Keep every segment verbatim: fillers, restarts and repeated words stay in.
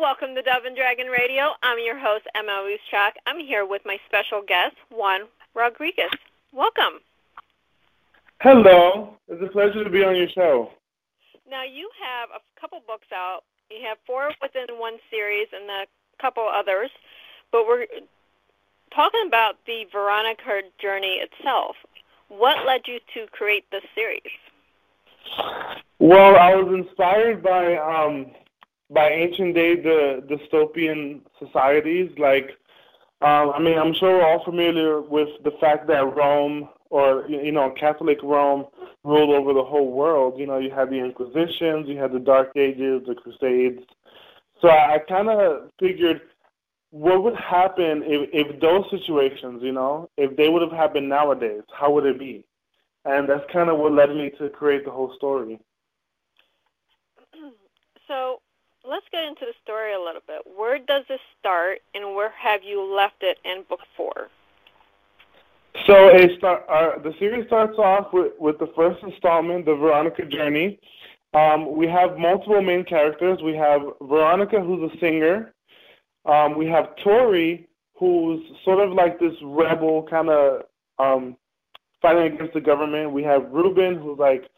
Welcome to Dove and Dragon Radio. I'm your host, M L Ruscsak. I'm here with my special guest, Juan Rodriguez. Welcome. Hello. It's a pleasure to be on your show. Now, you have a couple books out. You have four within one series and a couple others, but we're talking about the Veronica Journey itself. What led you to create this series? Well, I was inspired by um, by ancient day the dystopian societies. Like, uh, I mean, I'm sure we're all familiar with the fact that Rome, or you know, Catholic Rome, ruled over the whole world. You know, you had the Inquisitions, you had the Dark Ages, the Crusades. So I, I kind of figured, what would happen if, if those situations, you know, if they would have happened nowadays? How would it be? And that's kind of what led me to create the whole story. So let's get into the story a little bit. Where does this start, and where have you left it in book four? So it start, uh, the series starts off with, with the first installment, The Veronica Journey. Um, we have multiple main characters. We have Veronica, who's a singer. Um, we have Tori, who's sort of like this rebel kind of um, fighting against the government. We have Ruben, who's like,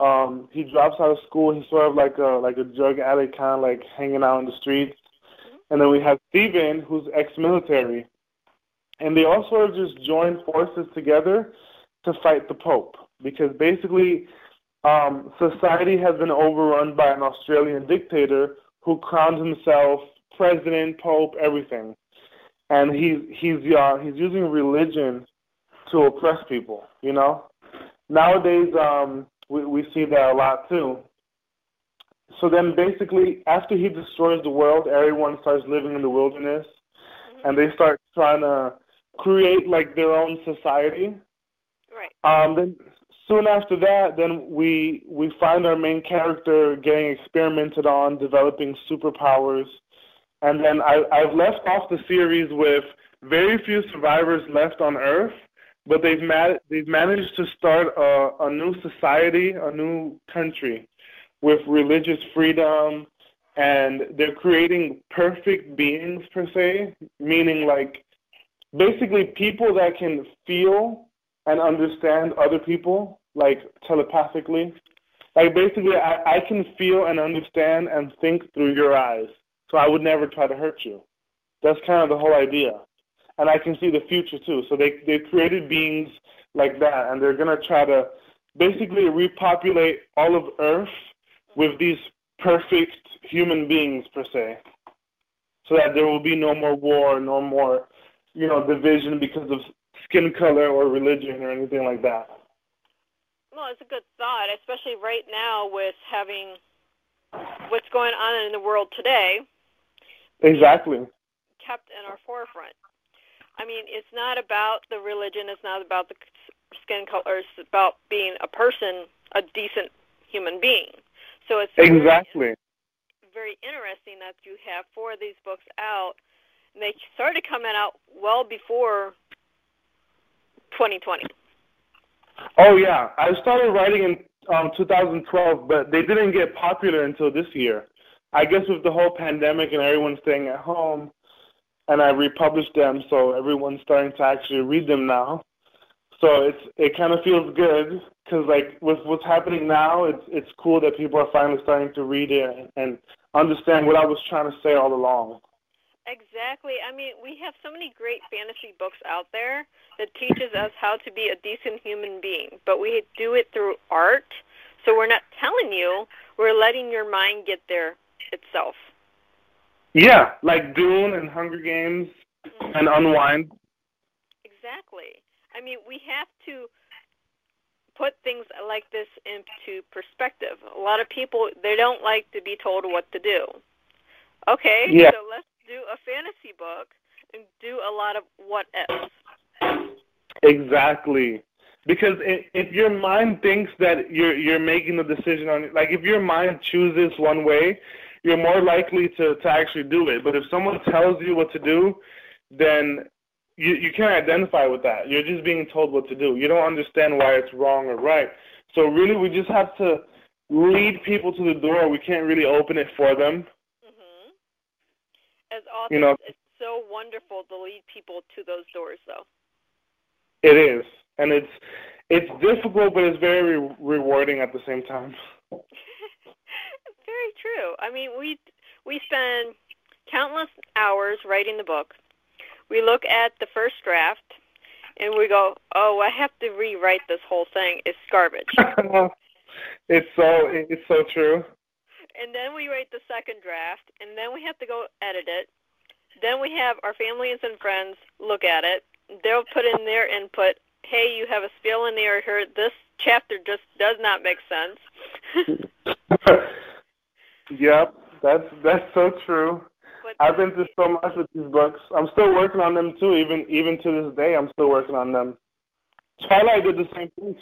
um, he drops out of school. He's sort of like a, like a drug addict, kind of like hanging out in the streets. And then we have Stephen, who's ex-military. And they all sort of just join forces together to fight the Pope, because basically um, society has been overrun by an Australian dictator who crowned himself president, pope, everything. And he's he's uh, he's using religion to oppress people, you know? Nowadays, um, we, we see that a lot, too. So then basically, after he destroys the world, everyone starts living in the wilderness, and they start trying to create, like, their own society. Right. Um, then soon after that, then we we find our main character getting experimented on, developing superpowers. And then I, I've left off the series with very few survivors left on Earth, but they've ma- they've managed to start a, a new society, a new country, with religious freedom, and they're creating perfect beings, per se, meaning, like, basically people that can feel and understand other people, like, telepathically. Like, basically, I, I can feel and understand and think through your eyes. So I would never try to hurt you. That's kind of the whole idea. And I can see the future, too. So they they created beings like that, and they're going to try to basically repopulate all of Earth with these perfect human beings, per se, so that there will be no more war, no more, you know, division because of skin color or religion or anything like that. Well, it's a good thought, especially right now with having what's going on in the world today. Exactly. Kept in our forefront. I mean, it's not about the religion. It's not about the skin color. It's about being a person, a decent human being. So it's exactly very, very interesting that you have four of these books out. And they started coming out well before twenty twenty. Oh, yeah. I started writing in um, two thousand twelve, but they didn't get popular until this year. I guess with the whole pandemic and everyone staying at home, and I republished them, so everyone's starting to actually read them now. So it's it kind of feels good, because, like, with what's happening now, it's it's cool that people are finally starting to read it and, and understand what I was trying to say all along. Exactly. I mean, we have so many great fantasy books out there that teaches us how to be a decent human being, but we do it through art. So we're not telling you, we're letting your mind get there itself. Yeah, like Dune and Hunger Games, mm-hmm. and Unwind. Exactly. I mean, we have to put things like this into perspective. A lot of people, they don't like to be told what to do. Okay, yeah. So let's do a fantasy book and do a lot of what ifs. Exactly. Because if your mind thinks that you're you're making the decision on it, like if your mind chooses one way, you're more likely to, to actually do it. But if someone tells you what to do, then you, you can't identify with that. You're just being told what to do. You don't understand why it's wrong or right. So really we just have to lead people to the door. We can't really open it for them. Mm-hmm. Oh, you know, it's so wonderful to lead people to those doors, though. It is, and it's it's difficult, but it's very re rewarding at the same time. Very true. I mean, we we spend countless hours writing the book. We look at the first draft, and we go, "Oh, I have to rewrite this whole thing. It's garbage." It's so it's so true. And then we write the second draft, and then we have to go edit it. Then we have our families and friends look at it. They'll put in their input. Hey, you have a spill in the air here. This chapter just does not make sense. Yep, that's that's so true. But I've been through so much with these books. I'm still working on them too. Even even to this day, I'm still working on them. Twilight did the same thing.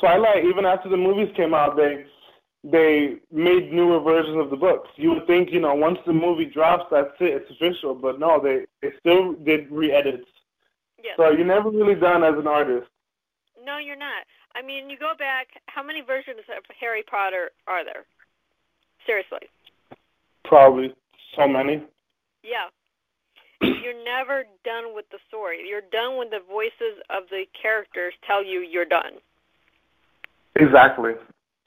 Twilight, even after the movies came out, they. they made newer versions of the books. You would think, you know, once the movie drops, that's it, it's official. But no, they, they still did re-edits. Yes. So you're never really done as an artist. No, you're not. I mean, you go back, how many versions of Harry Potter are there? Seriously. Probably so many. Yeah. You're never done with the story. You're done when the voices of the characters tell you you're done. Exactly.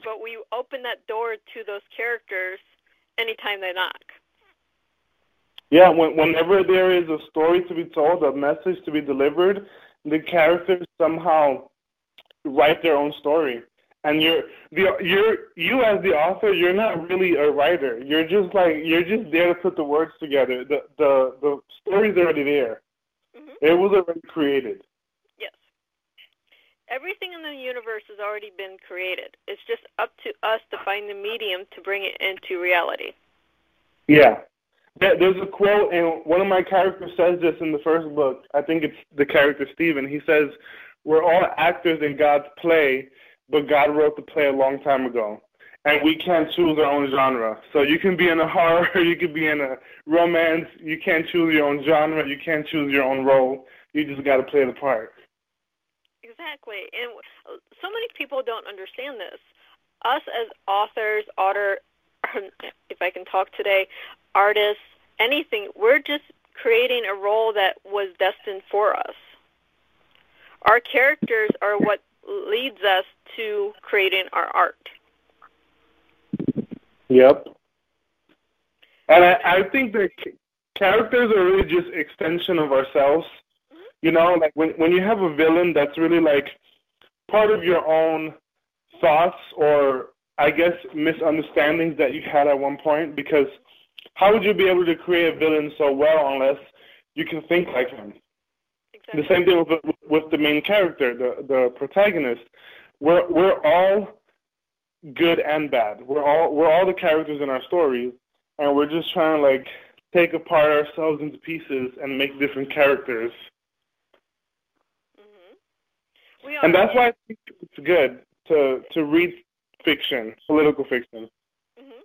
But we open that door to those characters anytime they knock. Yeah, when, whenever there is a story to be told, a message to be delivered, the characters somehow write their own story. And you're the you're you as the author, you're not really a writer. You're just like you're just there to put the words together. The the the story's already there. Mm-hmm. It was already created. Everything in the universe has already been created. It's just up to us to find the medium to bring it into reality. Yeah. There's a quote, and one of my characters says this in the first book. I think it's the character Stephen. He says, we're all actors in God's play, but God wrote the play a long time ago. And we can't choose our own genre. So you can be in a horror, you could be in a romance, you can't choose your own genre, you can't choose your own role. You just got to play the part. Exactly, and so many people don't understand this. Us as authors, author, if I can talk today, artists, anything, we're just creating a role that was destined for us. Our characters are what leads us to creating our art. Yep. And I, I think that characters are really just an extension of ourselves. You know, like when, when you have a villain that's really like part of your own thoughts or, I guess, misunderstandings that you had at one point, because how would you be able to create a villain so well unless you can think like him? Exactly. The same thing with, with the main character, the, the protagonist. We're, we're all good and bad. We're all, we're all the characters in our stories, and we're just trying to, like, take apart ourselves into pieces and make different characters. And that's why I think it's good to to read fiction, political fiction. Mm-hmm.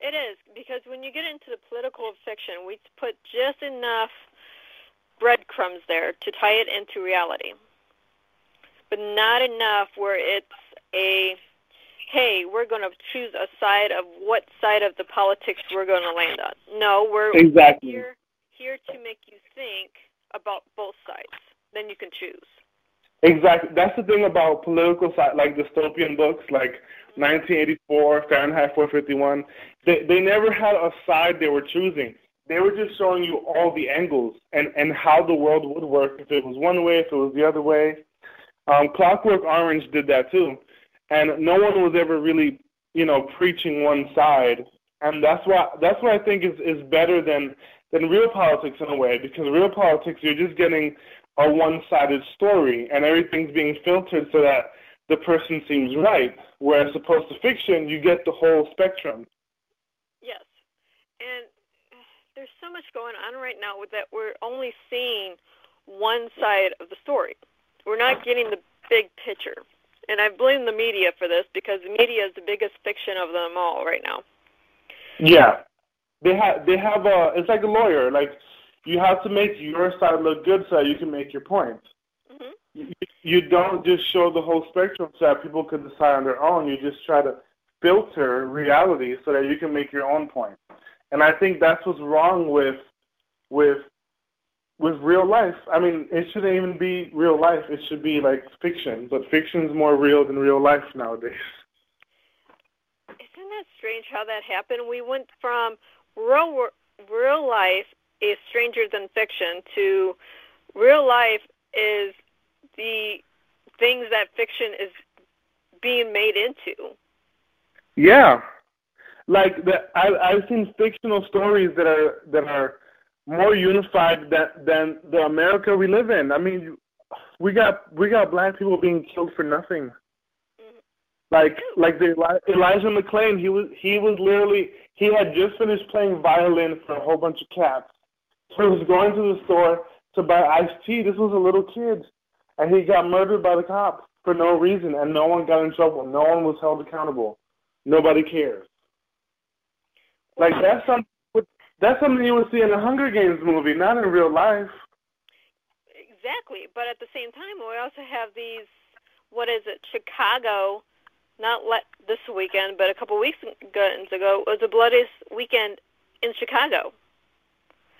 It is, because when you get into the political fiction, we put just enough breadcrumbs there to tie it into reality, but not enough where it's a, hey, we're going to choose a side of what side of the politics we're going to land on. No, we're exactly. here, here to make you think about both sides. Then you can choose. Exactly. That's the thing about political side, like dystopian books, like nineteen eighty-four, Fahrenheit four fifty-one. They they never had a side they were choosing. They were just showing you all the angles and, and how the world would work, if it was one way, if it was the other way. Um, Clockwork Orange did that too, and no one was ever really, you know, preaching one side. And that's why that's what I think is is better than than real politics in a way, because real politics you're just getting a one-sided story, and everything's being filtered so that the person seems right, whereas opposed to fiction, you get the whole spectrum. Yes, and there's so much going on right now that we're only seeing one side of the story. We're not getting the big picture, and I blame the media for this, because the media is the biggest fiction of them all right now. Yeah, they have, they have a, it's like a lawyer, like, you have to make your side look good so you can make your point. Mm-hmm. you, you don't just show the whole spectrum so that people can decide on their own. You just try to filter reality so that you can make your own point. And I think that's what's wrong with with with real life. I mean, it shouldn't even be real life. It should be like fiction, but fiction's more real than real life nowadays. Isn't that strange how that happened? We went from real real life is stranger than fiction to real life is the things that fiction is being made into. Yeah, like the, I, I've seen fictional stories that are that are more unified that, than the America we live in. I mean, we got we got black people being killed for nothing. Mm-hmm. Like like the Elijah McClain, he was he was literally he had just finished playing violin for a whole bunch of cats. So he was going to the store to buy iced tea. This was a little kid, and he got murdered by the cops for no reason, and no one got in trouble. No one was held accountable. Nobody cares. Like that's something. That's something you would see in a Hunger Games movie, not in real life. Exactly, but at the same time, we also have these. What is it? Chicago. Not let this weekend, but a couple weeks ago, it was the bloodiest weekend in Chicago.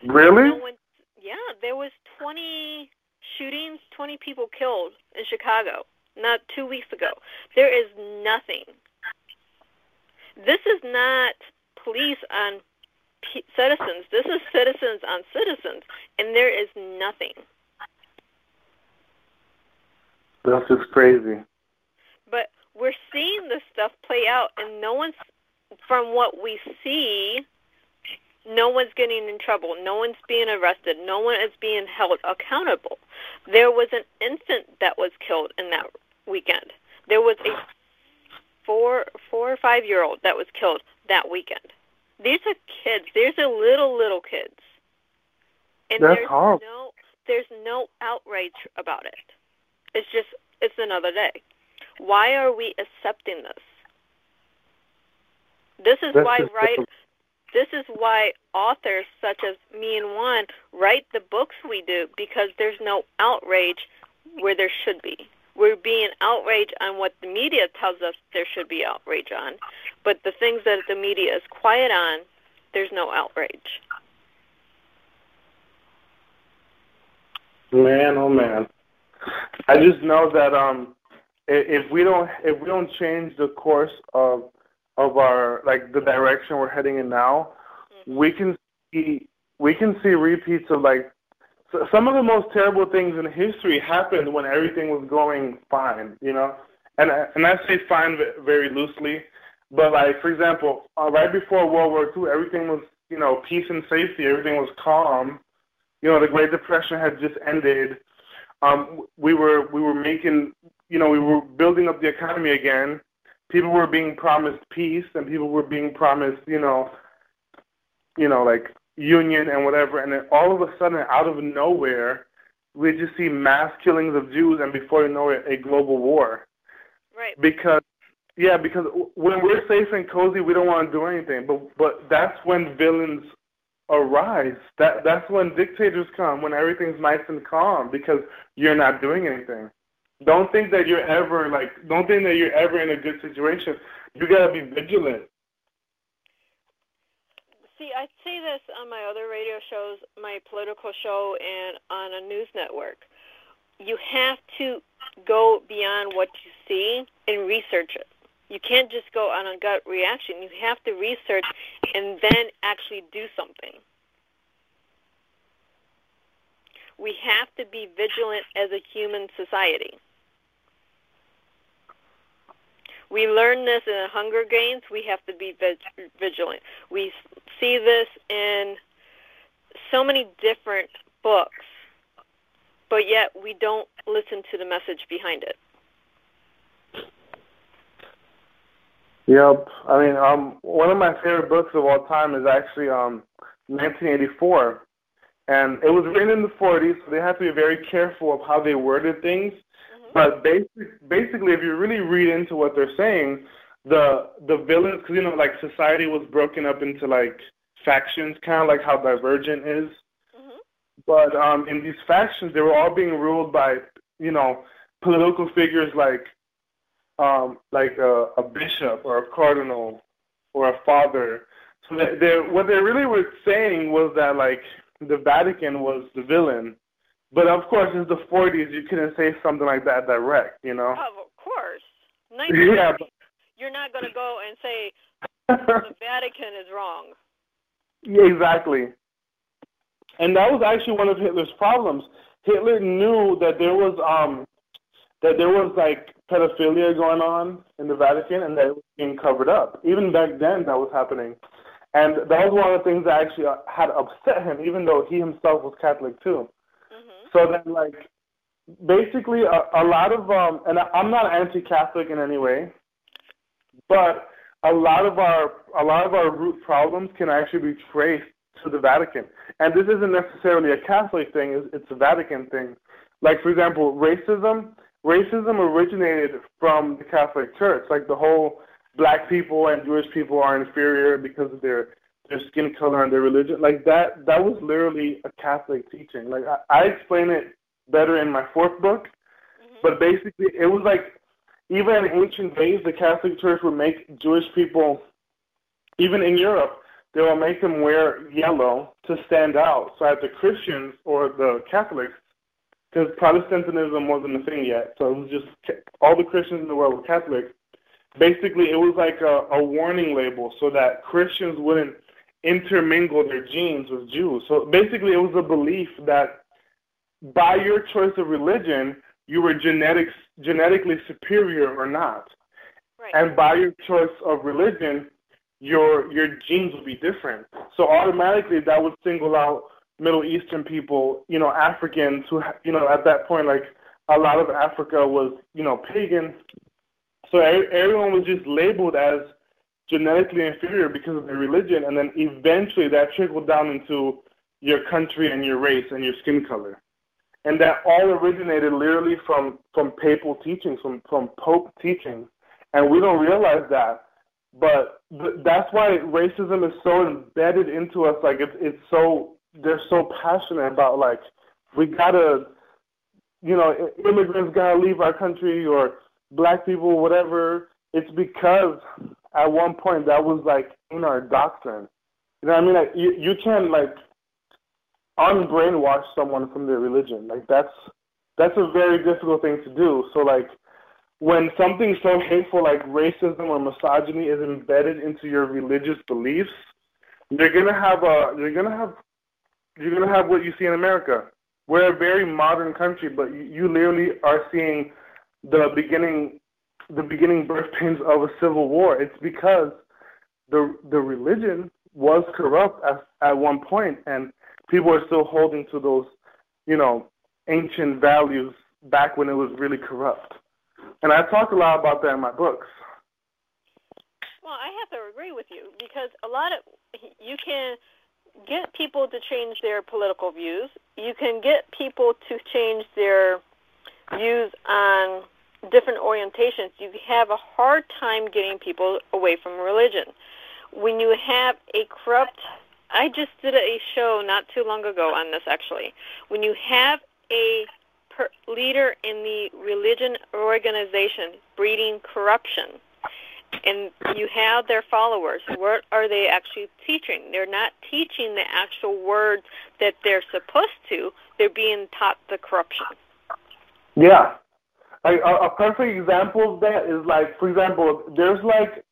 Really? No one, yeah, there was twenty shootings, twenty people killed in Chicago. Not two weeks ago. There is nothing. This is not police on p- citizens. This is citizens on citizens, and there is nothing. That's just crazy. But we're seeing this stuff play out, and no one's, from what we see, no one's getting in trouble. No one's being arrested. No one is being held accountable. There was an infant that was killed in that weekend. There was a four four or five year old that was killed that weekend. These are kids. These are little little kids. And That's there's hard. no there's no outrage about it. It's just it's another day. Why are we accepting this? This is That's why right this is why authors such as me and Juan write the books we do, because there's no outrage where there should be. We're being outraged on what the media tells us there should be outrage on. But the things that the media is quiet on, there's no outrage. Man, oh man. I just know that um, if we don't if we don't change the course of of our like the direction we're heading in now, mm-hmm. we can see we can see repeats of like some of the most terrible things in history happened when everything was going fine, you know? And I, and I say fine very loosely, but, like, for example, uh, right before World War Two, everything was, you know, peace and safety. Everything was calm. You know, the Great Depression had just ended. Um, we were we were making, you know, we were building up the economy again. People were being promised peace, and people were being promised, you know, you know, like, union and whatever, and then all of a sudden, out of nowhere, we just see mass killings of Jews, and before you know it, a global war. Right. Because, yeah, because when we're safe and cozy, we don't want to do anything. But but that's when villains arise. That that's when dictators come, when everything's nice and calm, because you're not doing anything. Don't think that you're ever like. Don't think that you're ever in a good situation. You gotta be vigilant. See, I say this on my other radio shows, my political show, and on a news network. You have to go beyond what you see and research it. You can't just go on a gut reaction. You have to research and then actually do something. We have to be vigilant as a human society. We learn this in the Hunger Games. We have to be vig- vigilant. We see this in so many different books, but yet we don't listen to the message behind it. Yep. I mean, um, one of my favorite books of all time is actually um, nineteen eighty-four, and it was written in the forties, so they have to be very careful of how they worded things. But basically, basically, if you really read into what they're saying, the the villains, because, you know, like, society was broken up into, like, factions, kind of like how Divergent is. Mm-hmm. But um, in these factions, they were all being ruled by, you know, political figures like um, like a, a bishop or a cardinal or a father. So that they're, what they really were saying was that, like, the Vatican was the villain. But, of course, in the forties, you couldn't say something like that direct, you know? Oh, of course. Yeah, but... You're not going to go and say the Vatican is wrong. Yeah, exactly. And that was actually one of Hitler's problems. Hitler knew that there was, um, that there was like, pedophilia going on in the Vatican, and that it was being covered up. Even back then, that was happening. And that was one of the things that actually had upset him, even though he himself was Catholic, too. So then, like, basically a, a lot of, um, and I, I'm not anti-Catholic in any way, but a lot of our a lot of our root problems can actually be traced to the Vatican. And this isn't necessarily a Catholic thing, it's, it's a Vatican thing. Like, for example, racism, racism originated from the Catholic Church. Like, the whole black people and Jewish people are inferior because of their their skin color and their religion, like that, that was literally a Catholic teaching. Like, I, I explain it better in my fourth book, mm-hmm. but basically it was like, even in ancient days, the Catholic Church would make Jewish people, even in Europe, they will make them wear yellow to stand out. So at the Christians or the Catholics, because Protestantism wasn't a thing yet, so it was just all the Christians in the world were Catholics. Basically, it was like a, a warning label so that Christians wouldn't intermingle their genes with Jews. So basically it was a belief that by your choice of religion, you were genetics, genetically superior or not. Right. And by your choice of religion, your your genes would be different. So automatically that would single out Middle Eastern people, you know, Africans who, you know, at that point, like a lot of Africa was, you know, pagan. So everyone was just labeled as genetically inferior because of their religion, and then eventually that trickled down into your country and your race and your skin color. And that all originated literally from, from papal teachings, from, from Pope teachings. And we don't realize that, but th- that's why racism is so embedded into us. Like, it's, it's so, they're so passionate about, like, we gotta, you know, immigrants gotta leave our country, or black people, whatever. It's because at one point that was, like, in our doctrine. You know what I mean? Like, you, you can't, like, unbrainwash someone from their religion. Like, that's that's a very difficult thing to do. So, like, when something so hateful like racism or misogyny is embedded into your religious beliefs, you're gonna have a you're gonna have you're gonna have what you see in America. We're a very modern country, but you, you literally are seeing the beginning. the beginning birth pains of a civil war. It's because the the religion was corrupt at, at one point, and people are still holding to those, you know, ancient values back when it was really corrupt. And I talk a lot about that in my books. Well, I have to agree with you, because a lot of, you can get people to change their political views. You can get people to change their views on different orientations. You have a hard time getting people away from religion. When you have a corrupt, I just did a show not too long ago on this actually, when you have a per- leader in the religion organization breeding corruption, and you have their followers, what are they actually teaching? They're not teaching the actual words that they're supposed to. They're being taught the corruption. Yeah. Like, a, a perfect example of that is, like, for example, there's, like,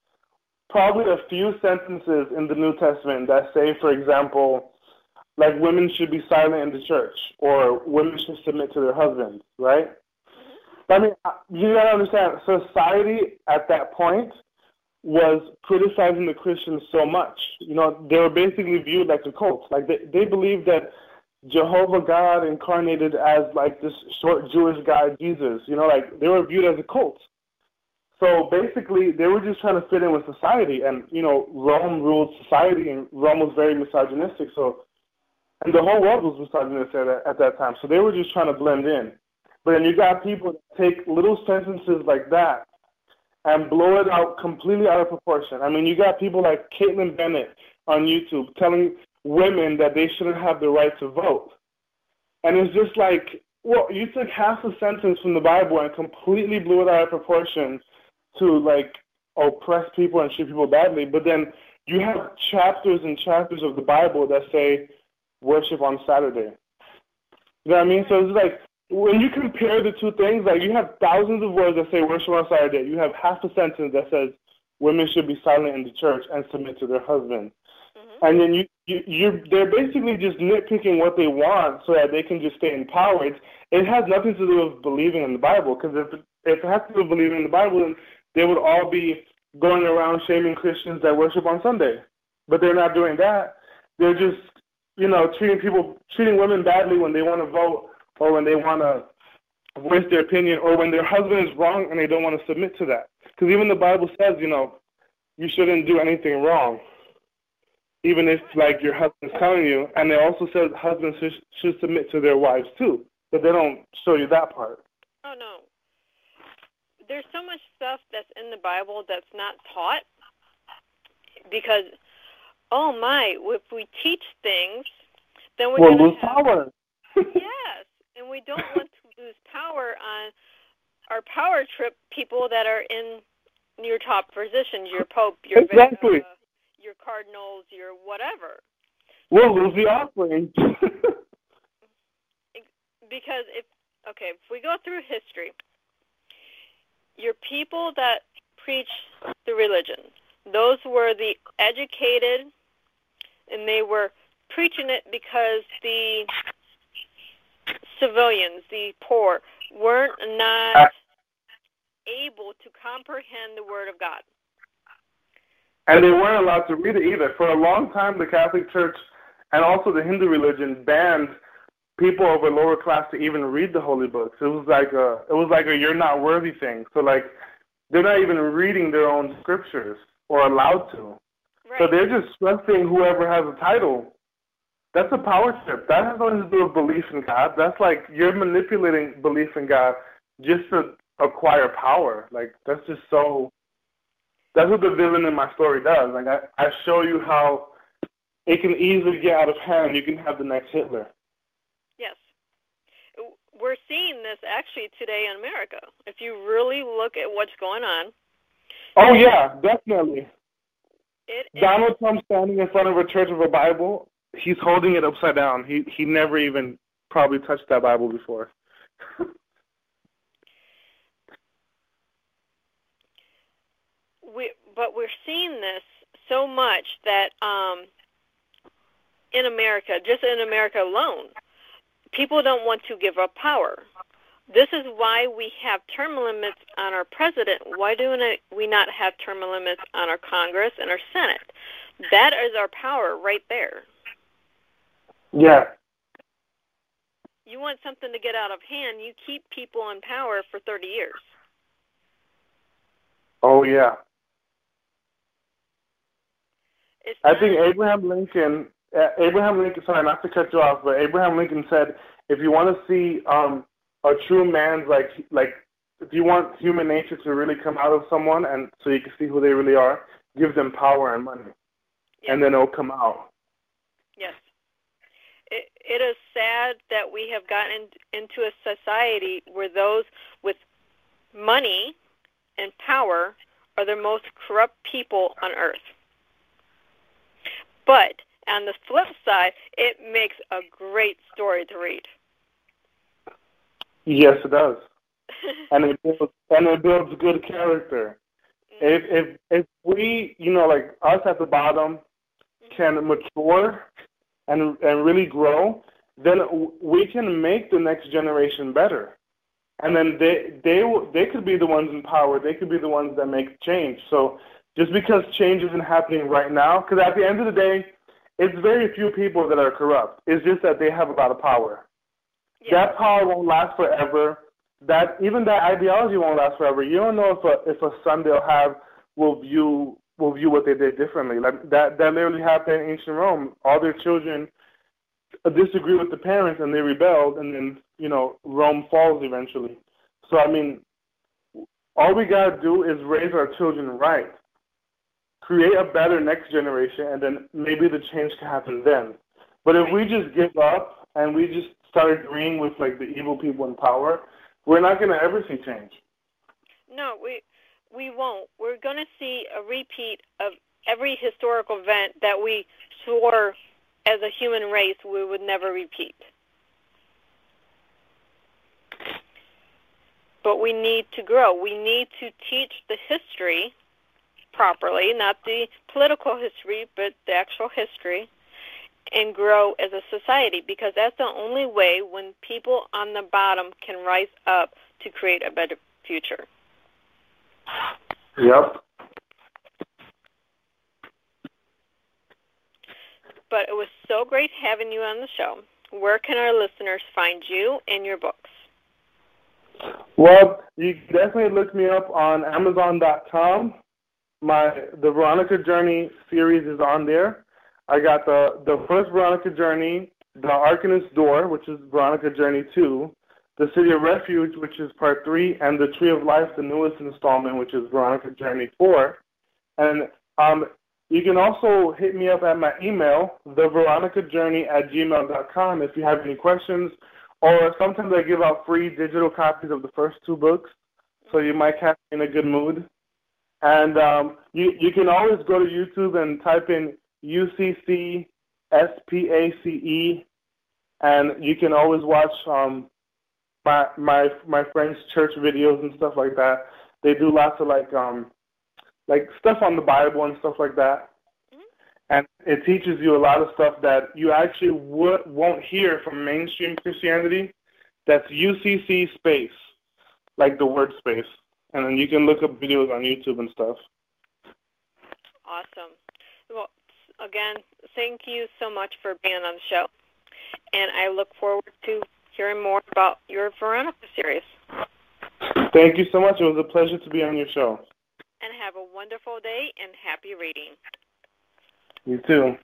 probably a few sentences in the New Testament that say, for example, like, women should be silent in the church, or women should submit to their husbands, right? But, I mean, you gotta understand, society at that point was criticizing the Christians so much. You know, they were basically viewed like a cult. Like, they, they believed that Jehovah God incarnated as, like, this short Jewish guy, Jesus. You know, like, they were viewed as a cult. So basically, they were just trying to fit in with society. And, you know, Rome ruled society, and Rome was very misogynistic. So, and the whole world was misogynistic at, at that time. So they were just trying to blend in. But then you got people that take little sentences like that and blow it out completely out of proportion. I mean, you got people like Caitlyn Bennett on YouTube telling women that they shouldn't have the right to vote. And it's just like, well, you took half a sentence from the Bible and completely blew it out of proportion to, like, oppress people and treat people badly. But then you have chapters and chapters of the Bible that say worship on Saturday. You know what I mean? So it's like, when you compare the two things, like you have thousands of words that say worship on Saturday. You have half a sentence that says women should be silent in the church and submit to their husband. Mm-hmm. And then you, you, you're, they're basically just nitpicking what they want so that they can just stay in power. It's, it has nothing to do with believing in the Bible, because if, if it has to do with believing in the Bible, then they would all be going around shaming Christians that worship on Sunday. But they're not doing that. They're just, you know, treating people, treating women badly when they want to vote or when they want to voice their opinion or when their husband is wrong and they don't want to submit to that. Because even the Bible says, you know, you shouldn't do anything wrong, even if, like, your husband's telling you. And it also says husbands should, should submit to their wives, too, but they don't show you that part. Oh, no. There's so much stuff that's in the Bible that's not taught because, oh, my, if we teach things, then we're we'll lose have, power. Yes, and we don't want to lose power on our power trip people that are in your top positions, your pope, your exactly. uh, your cardinals, your whatever. We'll lose the offering. Because if, okay, if we go through history, your people that preach the religion, those were the educated, and they were preaching it because the civilians, the poor, weren't not able to comprehend the Word of God. And they weren't allowed to read it either. For a long time, the Catholic Church and also the Hindu religion banned people of a lower class to even read the holy books. It was like a, it was like a you're not worthy thing. So, like, they're not even reading their own scriptures or allowed to. Right. So they're just trusting whoever has a title. That's a power trip. That has nothing to do with belief in God. That's like you're manipulating belief in God just to acquire power. Like, that's just so... That's what the villain in my story does. Like, I, I show you how it can easily get out of hand. You can have the next Hitler. Yes. We're seeing this actually today in America. If you really look at what's going on. Oh, yeah, definitely. It Donald is. Trump standing in front of a church with a Bible, he's holding it upside down. He he never even probably touched that Bible before. we But we're seeing this so much that um, in America, just in America alone, people don't want to give up power. This is why we have term limits on our president. Why do we not have term limits on our Congress and our Senate? That is our power right there. Yeah. You want something to get out of hand, you keep people in power for thirty years. Oh, yeah. It's I think Abraham Lincoln... Abraham Lincoln, sorry, not to cut you off, but Abraham Lincoln said, if you want to see um, a true man's, like, like, if you want human nature to really come out of someone and so you can see who they really are, give them power and money, yes. And then it'll come out. Yes. It, it is sad that we have gotten into a society where those with money and power are the most corrupt people on earth. But... on the flip side, it makes a great story to read. Yes, it does. and, it builds, and it builds good character. Mm-hmm. If, if if we, you know, like us at the bottom, mm-hmm. can mature and and really grow, then we can make the next generation better. And then they they they could be the ones in power. They could be the ones that make change. So just because change isn't happening right now, because at the end of the day, it's very few people that are corrupt. It's just that they have a lot of power. Yeah. That power won't last forever. That even that ideology won't last forever. You don't know if a if a son they'll have will view will view what they did differently. Like that that literally happened in ancient Rome. All their children disagree with the parents and they rebelled, and then you know Rome falls eventually. So I mean, all we gotta do is raise our children right. Create a better next generation, and then maybe the change can happen then. But if we just give up and we just start agreeing with, like, the evil people in power, we're not going to ever see change. No, we we won't. We're going to see a repeat of every historical event that we swore as a human race we would never repeat. But we need to grow. We need to teach the history properly, not the political history, but the actual history, and grow as a society, because that's the only way when people on the bottom can rise up to create a better future. Yep. But it was so great having you on the show. Where can our listeners find you and your books? Well, you can definitely look me up on Amazon dot com. My the Veronica Journey series is on there. I got the, the first Veronica Journey, The Arcanist Door, which is Veronica Journey two, The City of Refuge, which is Part three, and The Tree of Life, the newest installment, which is Veronica Journey four. And um, you can also hit me up at my email, the veronica journey at gmail dot com, if you have any questions. Or sometimes I give out free digital copies of the first two books, so you might catch me in a good mood. And um, you, you can always go to YouTube and type in U C C SPACE, and you can always watch um, my my my friends' church videos and stuff like that. They do lots of like um like stuff on the Bible and stuff like that, mm-hmm. and it teaches you a lot of stuff that you actually would, won't hear from mainstream Christianity. That's U C C SPACE, like the word space, and then you can look up videos on YouTube and stuff. Awesome. Well, again, thank you so much for being on the show, and I look forward to hearing more about your Veronica series. Thank you so much. It was a pleasure to be on your show. And have a wonderful day and happy reading. You too.